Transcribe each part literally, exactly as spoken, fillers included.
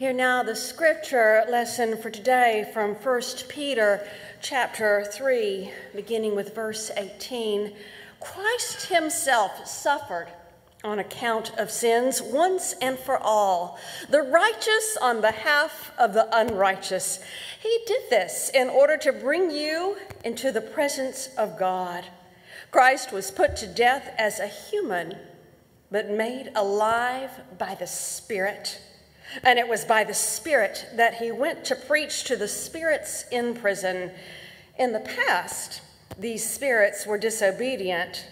Hear now the scripture lesson for today from First Peter chapter three, beginning with verse eighteen. Christ himself suffered on account of sins once and for all, the righteous on behalf of the unrighteous. He did this in order to bring you into the presence of God. Christ was put to death as a human, but made alive by the Spirit. And it was by the Spirit that he went to preach to the spirits in prison. In the past, these spirits were disobedient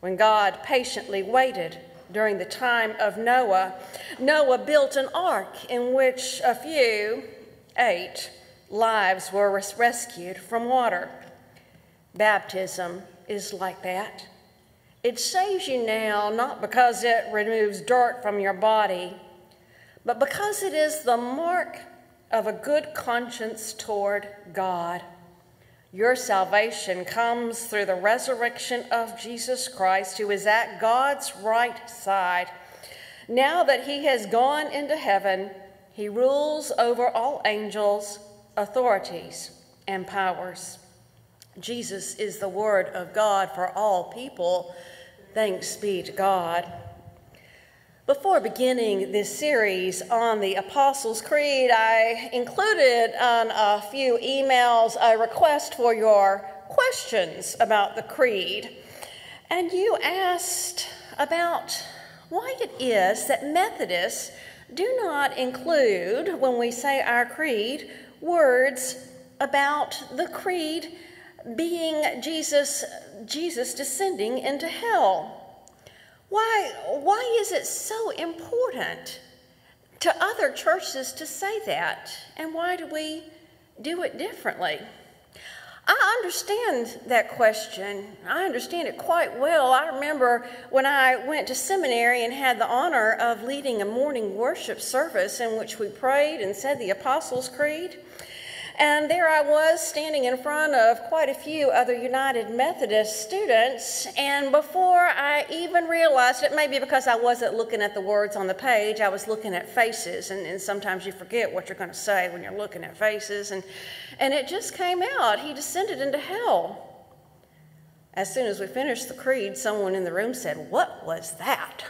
when God patiently waited during the time of Noah. Noah built an ark in which a few, eight, lives were res- rescued from water. Baptism is like that. It saves you now, not because it removes dirt from your body, but because it is the mark of a good conscience toward God. Your salvation comes through the resurrection of Jesus Christ, who is at God's right side. Now that he has gone into heaven, he rules over all angels, authorities, and powers. Jesus is the word of God for all people. Thanks be to God. Before beginning this series on the Apostles' Creed, I included on a few emails a request for your questions about the Creed. And you asked about why it is that Methodists do not include, when we say our creed, words about the creed being Jesus, Jesus descending into hell. Why, why is it so important to other churches to say that? And why do we do it differently? I understand that question. I understand it quite well. I remember when I went to seminary and had the honor of leading a morning worship service in which we prayed and said the Apostles' Creed. And there I was standing in front of quite a few other United Methodist students, and before I even realized it, maybe because I wasn't looking at the words on the page, I was looking at faces, and, and sometimes you forget what you're going to say when you're looking at faces, and, and it just came out. He descended into hell. As soon as we finished the creed, someone in the room said, "What was that?"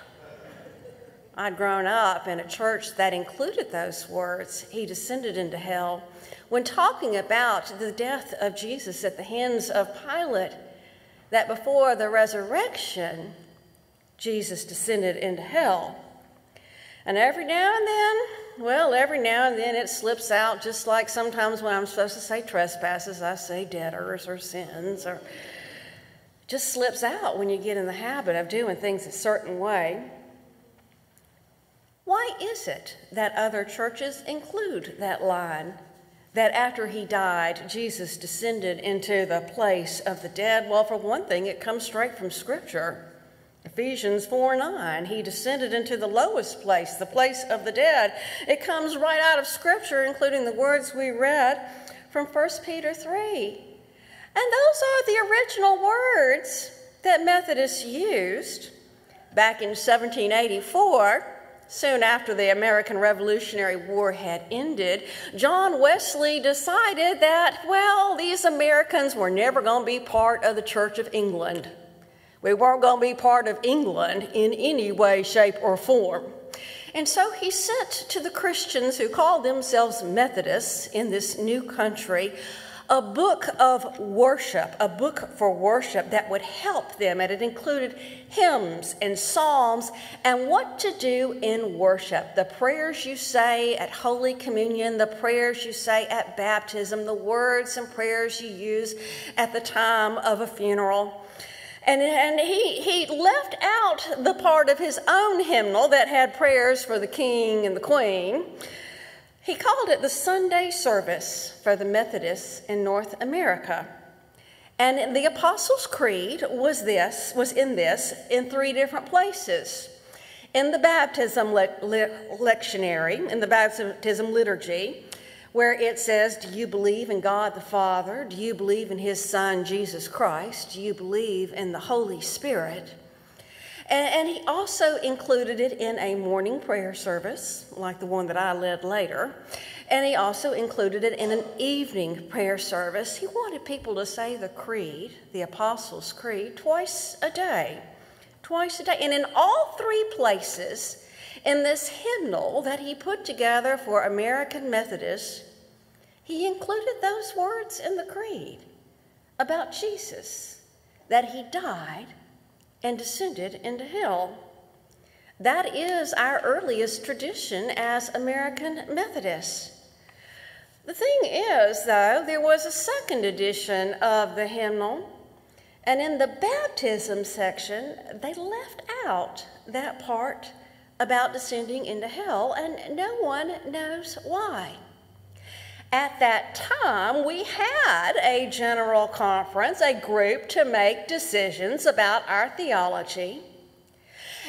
I'd grown up in a church that included those words, he descended into hell. When talking about the death of Jesus at the hands of Pilate, that before the resurrection, Jesus descended into hell. And every now and then, well, every now and then it slips out, just like sometimes when I'm supposed to say trespasses, I say debtors or sins, or just slips out when you get in the habit of doing things a certain way. Why is it that other churches include that line, that after he died, Jesus descended into the place of the dead? Well, for one thing, it comes straight from Scripture. Ephesians four nine, he descended into the lowest place, the place of the dead. It comes right out of Scripture, including the words we read from First Peter three. And those are the original words that Methodists used back in seventeen eighty-four. Soon after the American Revolutionary War had ended, John Wesley decided that, well, these Americans were never going to be part of the Church of England. We weren't going to be part of England in any way, shape, or form. And so he sent to the Christians who called themselves Methodists in this new country a book of worship, a book for worship that would help them, and it included hymns and psalms and what to do in worship, the prayers you say at Holy Communion, the prayers you say at baptism, the words and prayers you use at the time of a funeral. And, and he, he left out the part of his own hymnal that had prayers for the king and the queen. He called it the Sunday service for the Methodists in North America. And the Apostles' Creed was this, was in this in three different places. In the baptism le le lectionary, in the baptism liturgy, where it says, do you believe in God the Father? Do you believe in his Son, Jesus Christ? Do you believe in the Holy Spirit? And he also included it in a morning prayer service, like the one that I led later. And he also included it in an evening prayer service. He wanted people to say the creed, the Apostles' Creed, twice a day, twice a day. And in all three places, in this hymnal that he put together for American Methodists, he included those words in the creed about Jesus, that he died and descended into hell. That is our earliest tradition as American Methodists. The thing is, though, there was a second edition of the hymnal, and in the baptism section, they left out that part about descending into hell, and no one knows why. At that time, we had a general conference, a group to make decisions about our theology.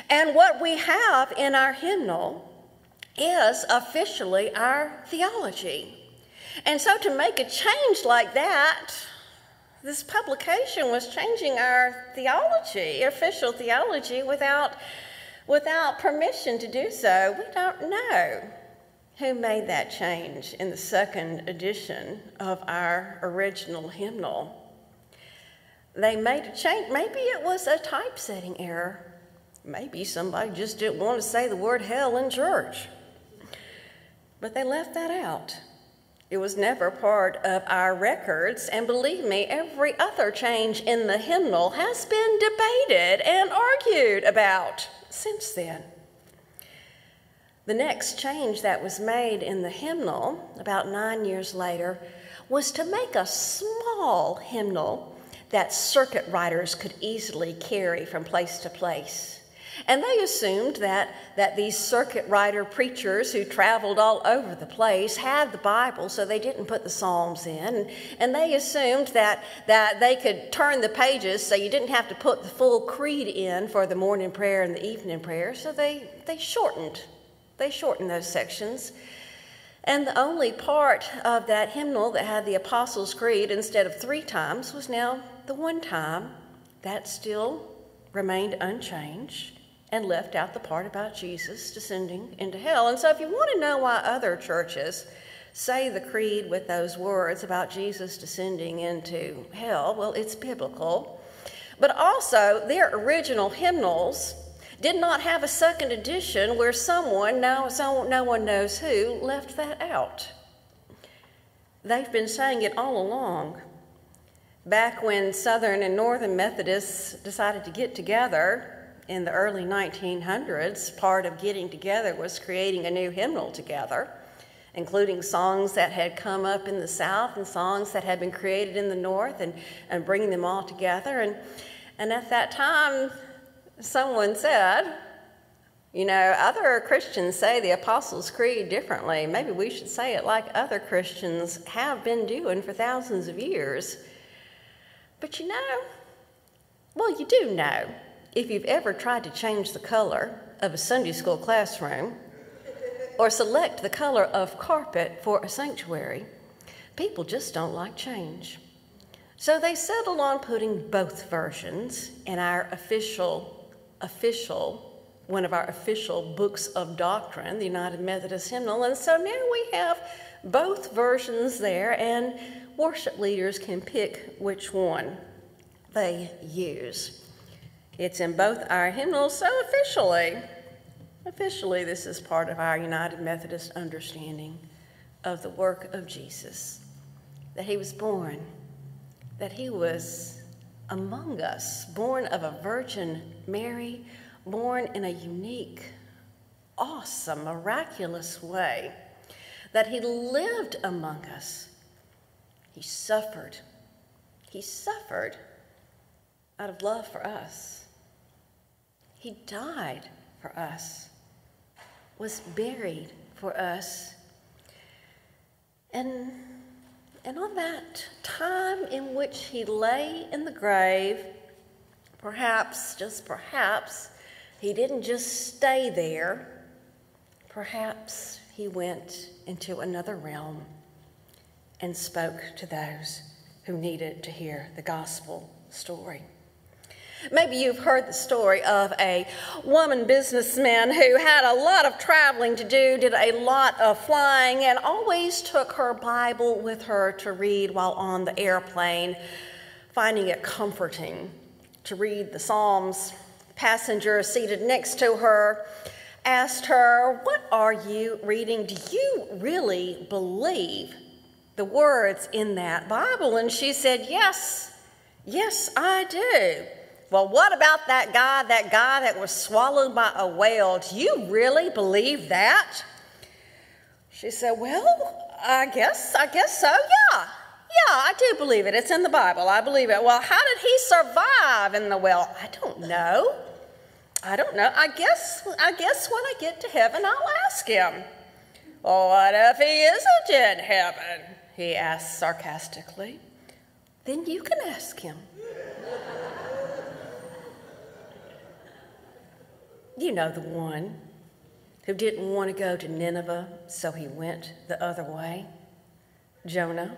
And what we have in our hymnal is officially our theology. And so to make a change like that, this publication was changing our theology, official theology, without, without permission to do so. We don't know who made that change in the second edition of our original hymnal. They made a change. Maybe it was a typesetting error. Maybe somebody just didn't want to say the word hell in church. But they left that out. It was never part of our records, and believe me, every other change in the hymnal has been debated and argued about since then. The next change that was made in the hymnal about nine years later was to make a small hymnal that circuit riders could easily carry from place to place. And they assumed that, that these circuit rider preachers who traveled all over the place had the Bible, so they didn't put the Psalms in. And they assumed that, that they could turn the pages so you didn't have to put the full creed in for the morning prayer and the evening prayer, so they, they shortened They shortened those sections. And the only part of that hymnal that had the Apostles' Creed instead of three times was now the one time. That still remained unchanged and left out the part about Jesus descending into hell. And so if you want to know why other churches say the creed with those words about Jesus descending into hell, well, it's biblical. But also, their original hymnals did not have a second edition where someone, now no one knows who, left that out. They've been saying it all along. Back when Southern and Northern Methodists decided to get together in the early nineteen hundreds, part of getting together was creating a new hymnal together, including songs that had come up in the South and songs that had been created in the North, and, and bringing them all together. And, and at that time, someone said, you know, other Christians say the Apostles' Creed differently. Maybe we should say it like other Christians have been doing for thousands of years. But you know, well, you do know, if you've ever tried to change the color of a Sunday school classroom or select the color of carpet for a sanctuary, people just don't like change. So they settled on putting both versions in our official official, one of our official books of doctrine, the United Methodist hymnal. And so now we have both versions there, and worship leaders can pick which one they use. It's in both our hymnals, so officially, officially this is part of our United Methodist understanding of the work of Jesus, that he was born, that he was among us, born of a Virgin Mary, born in a unique, awesome, miraculous way, that he lived among us. He suffered. He suffered out of love for us. He died for us, was buried for us. And And on that time in which he lay in the grave, perhaps, just perhaps, he didn't just stay there. Perhaps he went into another realm and spoke to those who needed to hear the gospel story. Maybe you've heard the story of a woman businessman who had a lot of traveling to do, did a lot of flying, and always took her Bible with her to read while on the airplane, finding it comforting to read the Psalms. The passenger seated next to her asked her, "What are you reading? Do you really believe the words in that Bible?" And she said, "Yes, yes, I do." "Well, what about that guy, that guy that was swallowed by a whale? Do you really believe that?" She said, "Well, I guess, I guess so, yeah. Yeah, I do believe it. It's in the Bible. I believe it." "Well, how did he survive in the whale?" "I don't know. I don't know. I guess, I guess when I get to heaven, I'll ask him." "Well, what if he isn't in heaven?" he asked sarcastically. "Then you can ask him." You know, the one who didn't want to go to Nineveh, so he went the other way. Jonah.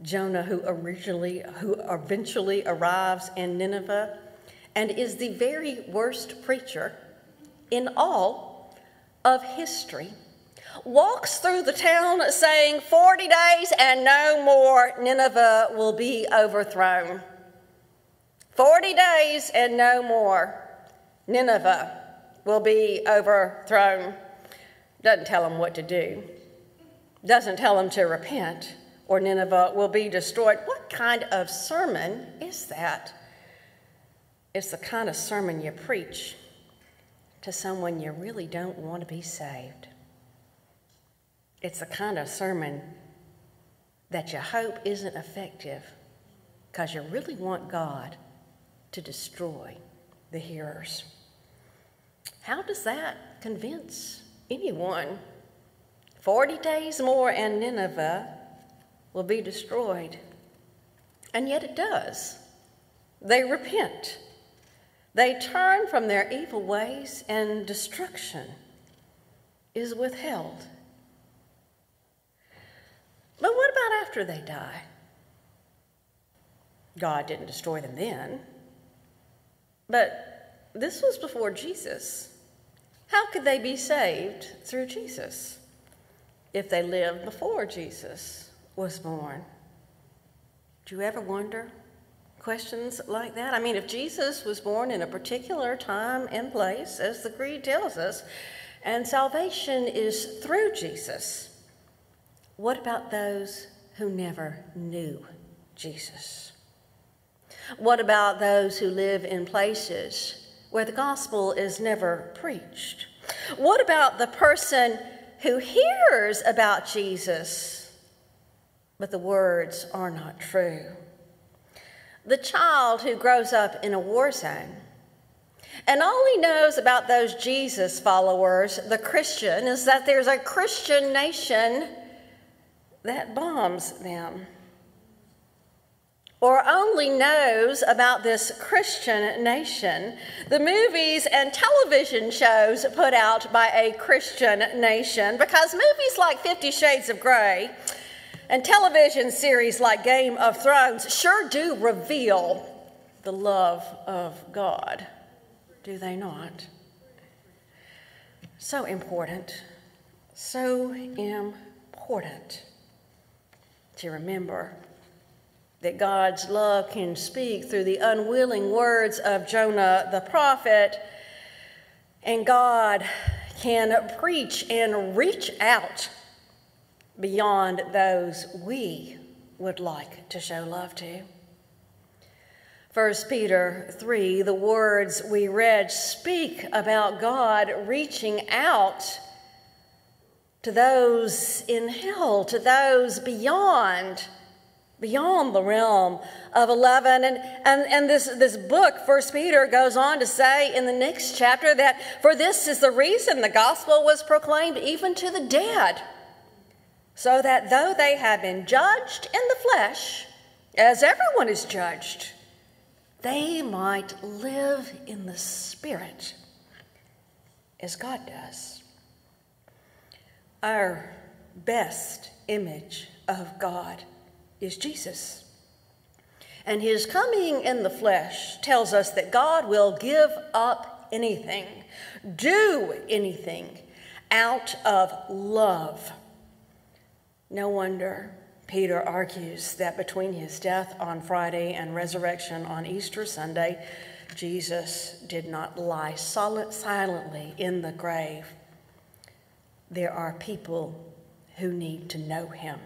Jonah, who originally, who eventually arrives in Nineveh and is the very worst preacher in all of history, walks through the town saying, "forty days and no more, Nineveh will be overthrown. forty days and no more, Nineveh will be overthrown." Doesn't tell them what to do. Doesn't tell them to repent, or Nineveh will be destroyed. What kind of sermon is that? It's the kind of sermon you preach to someone you really don't want to be saved. It's the kind of sermon that you hope isn't effective because you really want God to destroy the hearers. How does that convince anyone? forty days more and Nineveh will be destroyed. And yet it does. They repent. They turn from their evil ways, and destruction is withheld. But what about after they die? God didn't destroy them then. But this was before Jesus. How could they be saved through Jesus if they lived before Jesus was born? Do you ever wonder questions like that? I mean, if Jesus was born in a particular time and place, as the Creed tells us, and salvation is through Jesus, what about those who never knew Jesus? What about those who live in places where the gospel is never preached? What about the person who hears about Jesus, but the words are not true? The child who grows up in a war zone and all he knows about those Jesus followers, the Christian, is that there's a Christian nation that bombs them, or only knows about this Christian nation, the movies and television shows put out by a Christian nation, because movies like Fifty Shades of Grey and television series like Game of Thrones sure do reveal the love of God, do they not? So important, so important to remember that God's love can speak through the unwilling words of Jonah the prophet, and God can preach and reach out beyond those we would like to show love to. First Peter three, the words we read speak about God reaching out to those in hell, to those beyond beyond the realm of eleven. And, and, and this, this book, First Peter, goes on to say in the next chapter that for this is the reason the gospel was proclaimed even to the dead, so that though they have been judged in the flesh, as everyone is judged, they might live in the spirit as God does. Our best image of God is Jesus. And his coming in the flesh tells us that God will give up anything, do anything out of love. No wonder Peter argues that between his death on Friday and resurrection on Easter Sunday, Jesus did not lie solid, silently in the grave. There are people who need to know him.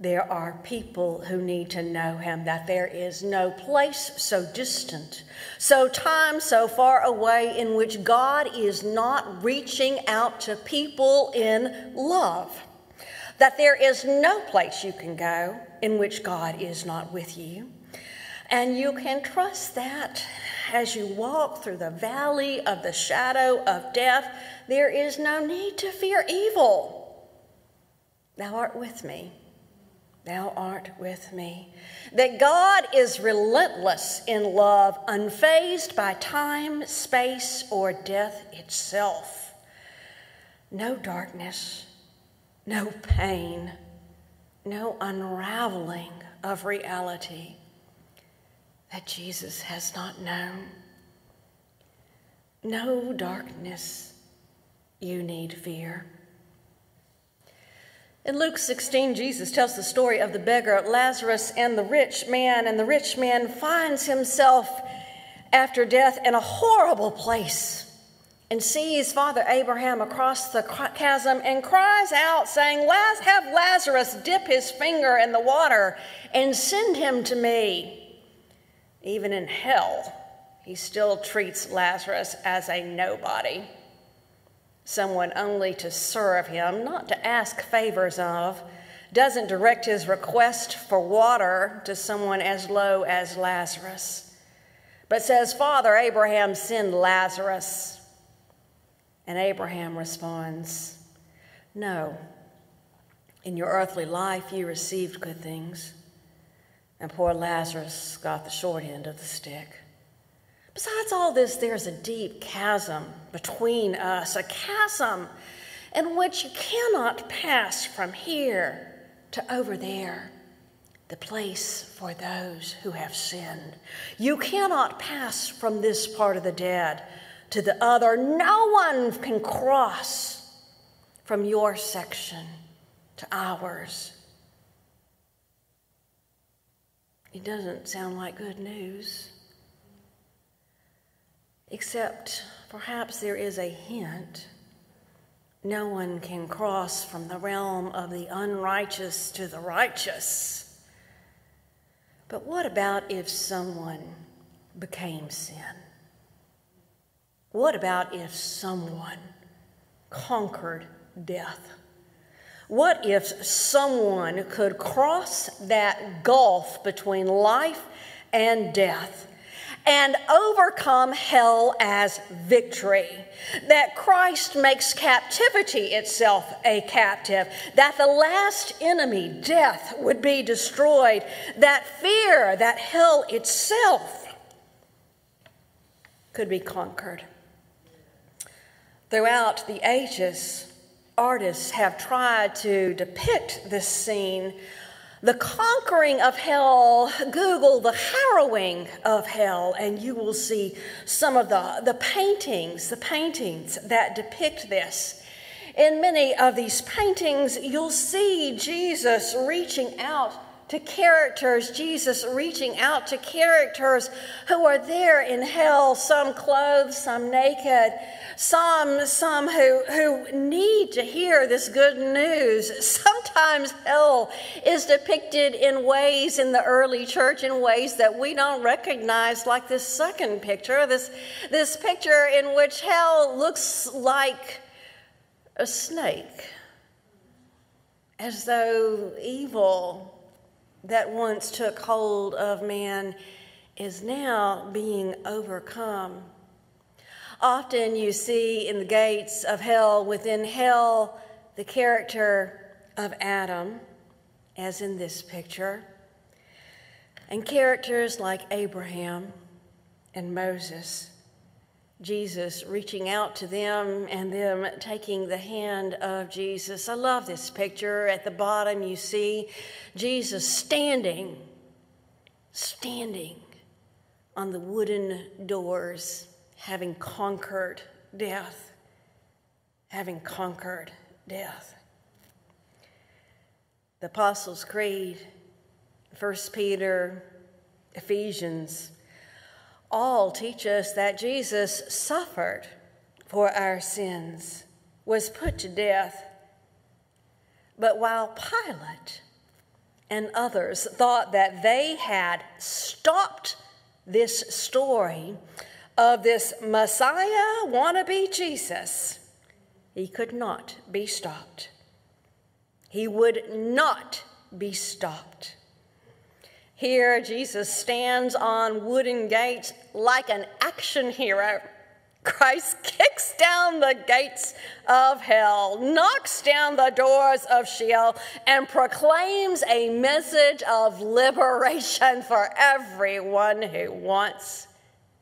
There are people who need to know him, that there is no place so distant, so time so far away in which God is not reaching out to people in love, that there is no place you can go in which God is not with you. And you can trust that as you walk through the valley of the shadow of death, there is no need to fear evil. Thou art with me. Thou art with me. That God is relentless in love, unfazed by time, space, or death itself. No darkness, no pain, no unraveling of reality that Jesus has not known. No darkness you need fear. In Luke sixteen, Jesus tells the story of the beggar Lazarus and the rich man, and the rich man finds himself after death in a horrible place and sees Father Abraham across the chasm and cries out saying, "Have Lazarus dip his finger in the water and send him to me." Even in hell, he still treats Lazarus as a nobody, someone only to serve him, not to ask favors of, doesn't direct his request for water to someone as low as Lazarus, but says, "Father Abraham, send Lazarus." And Abraham responds, "No, in your earthly life you received good things." And poor Lazarus got the short end of the stick. Besides all this, there's a deep chasm between us, a chasm in which you cannot pass from here to over there, the place for those who have sinned. You cannot pass from this part of the dead to the other. No one can cross from your section to ours. It doesn't sound like good news, except perhaps there is a hint. No one can cross from the realm of the unrighteous to the righteous. But what about if someone became sin? What about if someone conquered death? What if someone could cross that gulf between life and death and overcome hell as victory? That Christ makes captivity itself a captive, that the last enemy, death, would be destroyed, that fear, that hell itself could be conquered. Throughout the ages, artists have tried to depict this scene, the conquering of hell. Google the harrowing of hell, and you will see some of the, the paintings, the paintings that depict this. In many of these paintings, you'll see Jesus reaching out to characters, Jesus reaching out to characters who are there in hell, some clothed, some naked, some some who, who need to hear this good news. Sometimes hell is depicted in ways in the early church, in ways that we don't recognize, like this second picture, this, this picture in which hell looks like a snake, as though evil that once took hold of man is now being overcome. Often you see in the gates of hell, within hell, the character of Adam, as in this picture, and characters like Abraham and Moses, Jesus reaching out to them and them taking the hand of Jesus. I love this picture. At the bottom, you see Jesus standing standing on the wooden doors, having conquered death, having conquered death. The Apostles' Creed, First Peter, Ephesians, all teach us that Jesus suffered for our sins, was put to death. But while Pilate and others thought that they had stopped this story of this Messiah wannabe Jesus, he could not be stopped. He would not be stopped. Here, Jesus stands on wooden gates like an action hero. Christ kicks down the gates of hell, knocks down the doors of Sheol, and proclaims a message of liberation for everyone who wants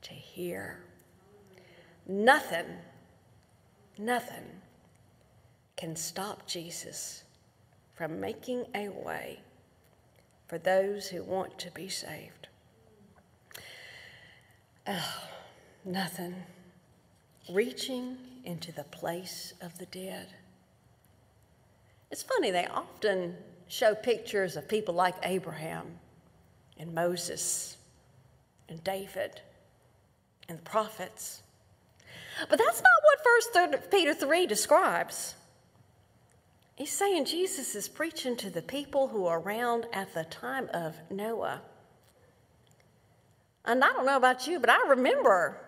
to hear. Nothing, nothing can stop Jesus from making a way for those who want to be saved. Oh, nothing. Reaching into the place of the dead. It's funny, they often show pictures of people like Abraham and Moses and David and the prophets. But that's not what First Peter three describes. He's saying Jesus is preaching to the people who were around at the time of Noah. And I don't know about you, but I remember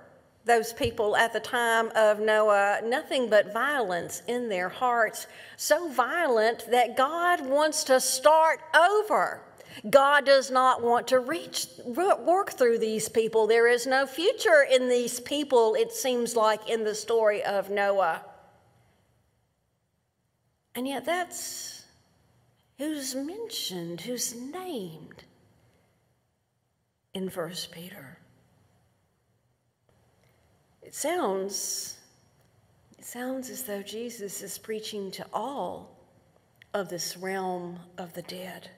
those people at the time of Noah, nothing but violence in their hearts, so violent that God wants to start over. God does not want to reach, work through these people. There is no future in these people, it seems like, in the story of Noah. And yet that's who's mentioned, who's named in First Peter. It sounds, it sounds as though Jesus is preaching to all of this realm of the dead.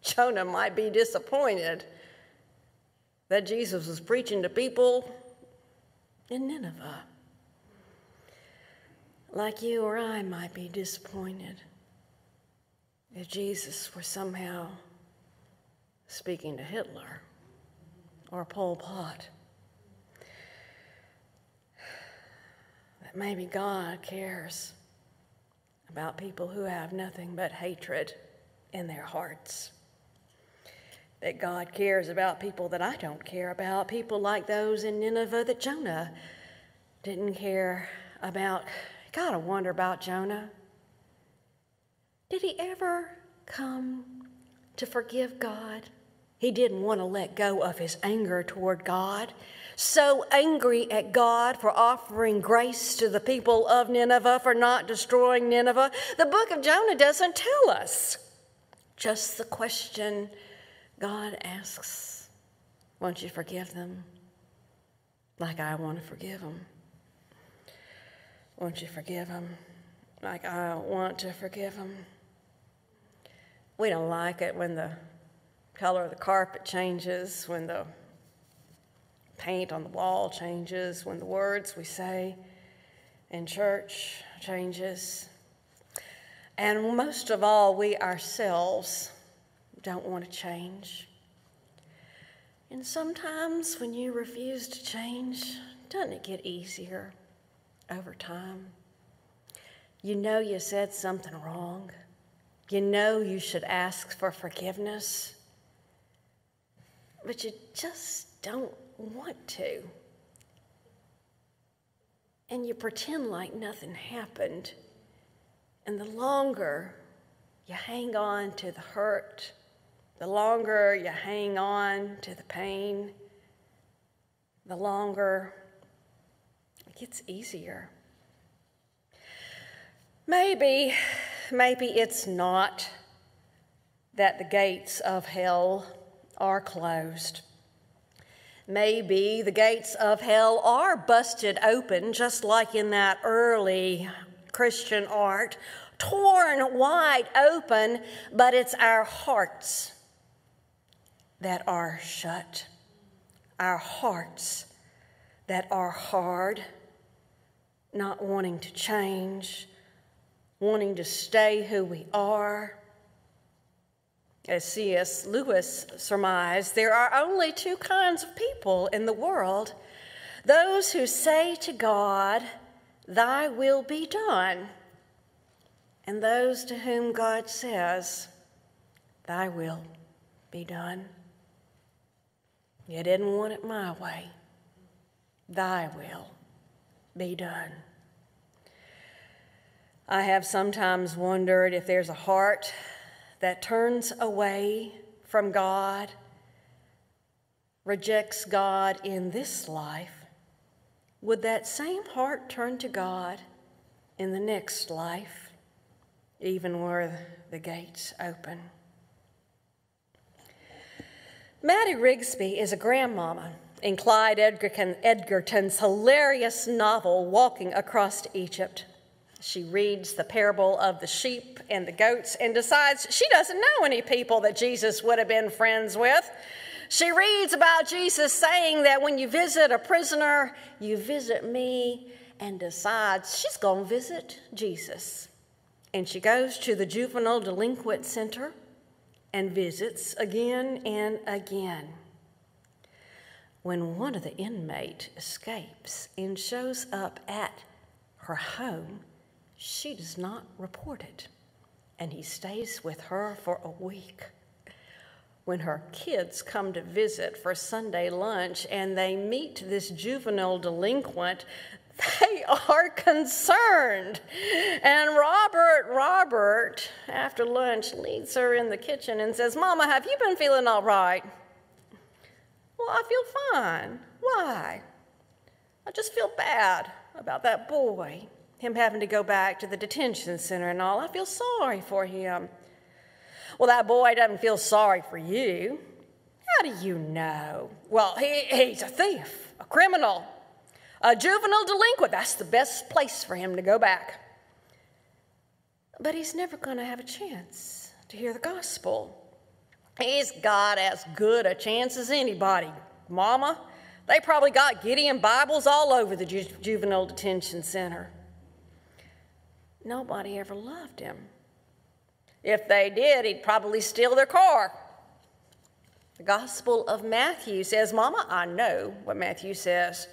Jonah might be disappointed that Jesus was preaching to people in Nineveh, like you or I might be disappointed if Jesus were somehow speaking to Hitler or Pol Pot. Maybe God cares about people who have nothing but hatred in their hearts. That God cares about people that I don't care about, people like those in Nineveh that Jonah didn't care about. Gotta wonder about Jonah. Did he ever come to forgive God? He didn't want to let go of his anger toward God. So angry at God for offering grace to the people of Nineveh, for not destroying Nineveh. The book of Jonah doesn't tell us. Just the question God asks, won't you forgive them like I want to forgive them? Won't you forgive them like I want to forgive them? We don't like it when the color of the carpet changes, when the paint on the wall changes, when the words we say in church changes. And most of all, we ourselves don't want to change. And sometimes when you refuse to change, doesn't it get easier over time? You know you said something wrong. You know you should ask for forgiveness. But you just don't want to. And you pretend like nothing happened. And the longer you hang on to the hurt, the longer you hang on to the pain, the longer it gets easier. Maybe, maybe it's not that the gates of hell are closed. Maybe the gates of hell are busted open, just like in that early Christian art, torn wide open, but it's our hearts that are shut, our hearts that are hard, not wanting to change, wanting to stay who we are. As C S Lewis surmised, there are only two kinds of people in the world: those who say to God, "Thy will be done," and those to whom God says, "Thy will be done. You didn't want it my way. Thy will be done." I have sometimes wondered if there's a heart that turns away from God, rejects God in this life, would that same heart turn to God in the next life, even were the gates open? Maddie Rigsby is a grandmama in Clyde Edgerton's hilarious novel, Walking Across Egypt. She reads the parable of the sheep and the goats and decides she doesn't know any people that Jesus would have been friends with. She reads about Jesus saying that when you visit a prisoner, you visit me, and decides she's going to visit Jesus. And she goes to the juvenile delinquent center and visits again and again. When one of the inmates escapes and shows up at her home, she does not report it, and he stays with her for a week. When her kids come to visit for Sunday lunch and they meet this juvenile delinquent, they are concerned. And Robert, Robert, after lunch, leads her in the kitchen and says, "Mama, have you been feeling all right?" "Well, I feel fine." "Why?" "I just feel bad about that boy, him having to go back to the detention center and all. I feel sorry for him." "Well, that boy doesn't feel sorry for you." "How do you know?" "Well, he, he's a thief, a criminal, a juvenile delinquent. That's the best place for him to go back." "But he's never going to have a chance to hear the gospel." "He's got as good a chance as anybody, Mama. They probably got Gideon Bibles all over the ju- juvenile detention center." "Nobody ever loved him." "If they did, he'd probably steal their car." The Gospel of Matthew says, Mama, I know what Matthew says.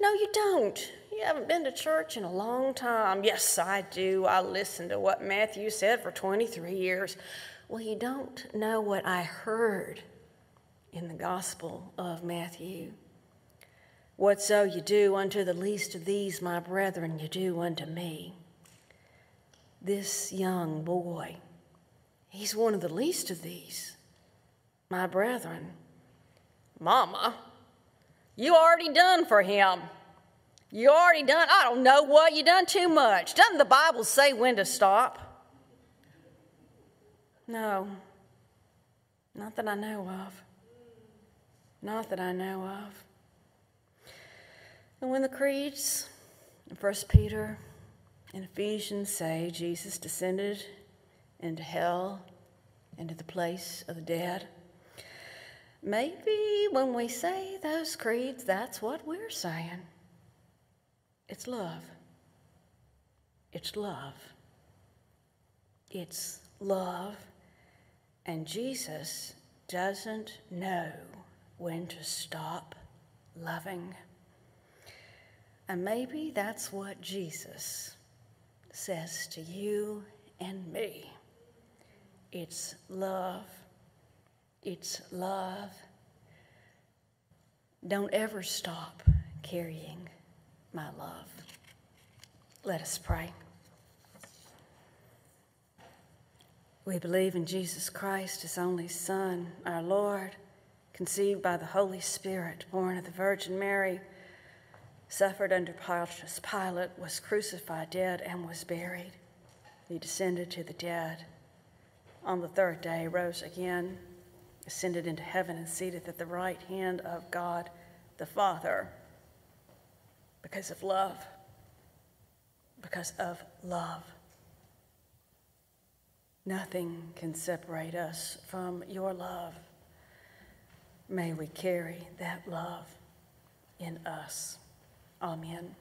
"No, you don't. You haven't been to church in a long time." "Yes, I do. I listened to what Matthew said for twenty-three years. "Well, you don't know what I heard in the Gospel of Matthew. Whatso you do unto the least of these, my brethren, you do unto me." This young boy, he's one of the least of these, my brethren. "Mama, you already done for him. You already done, I don't know what, you done too much. Doesn't the Bible say when to stop?" "No, not that I know of. Not that I know of." And when the creeds in First Peter and Ephesians say Jesus descended into hell, into the place of the dead, maybe when we say those creeds, that's what we're saying. It's love. It's love. It's love. And Jesus doesn't know when to stop loving. And maybe that's what Jesus says to you and me. It's love. It's love. Don't ever stop carrying my love. Let us pray. We believe in Jesus Christ, his only Son, our Lord, conceived by the Holy Spirit, born of the Virgin Mary, suffered under Pontius Pilate, was crucified, dead, and was buried. He descended to the dead. On the third day, rose again, ascended into heaven, and seated at the right hand of God the Father. Because of love. Because of love. Nothing can separate us from your love. May we carry that love in us. Amen.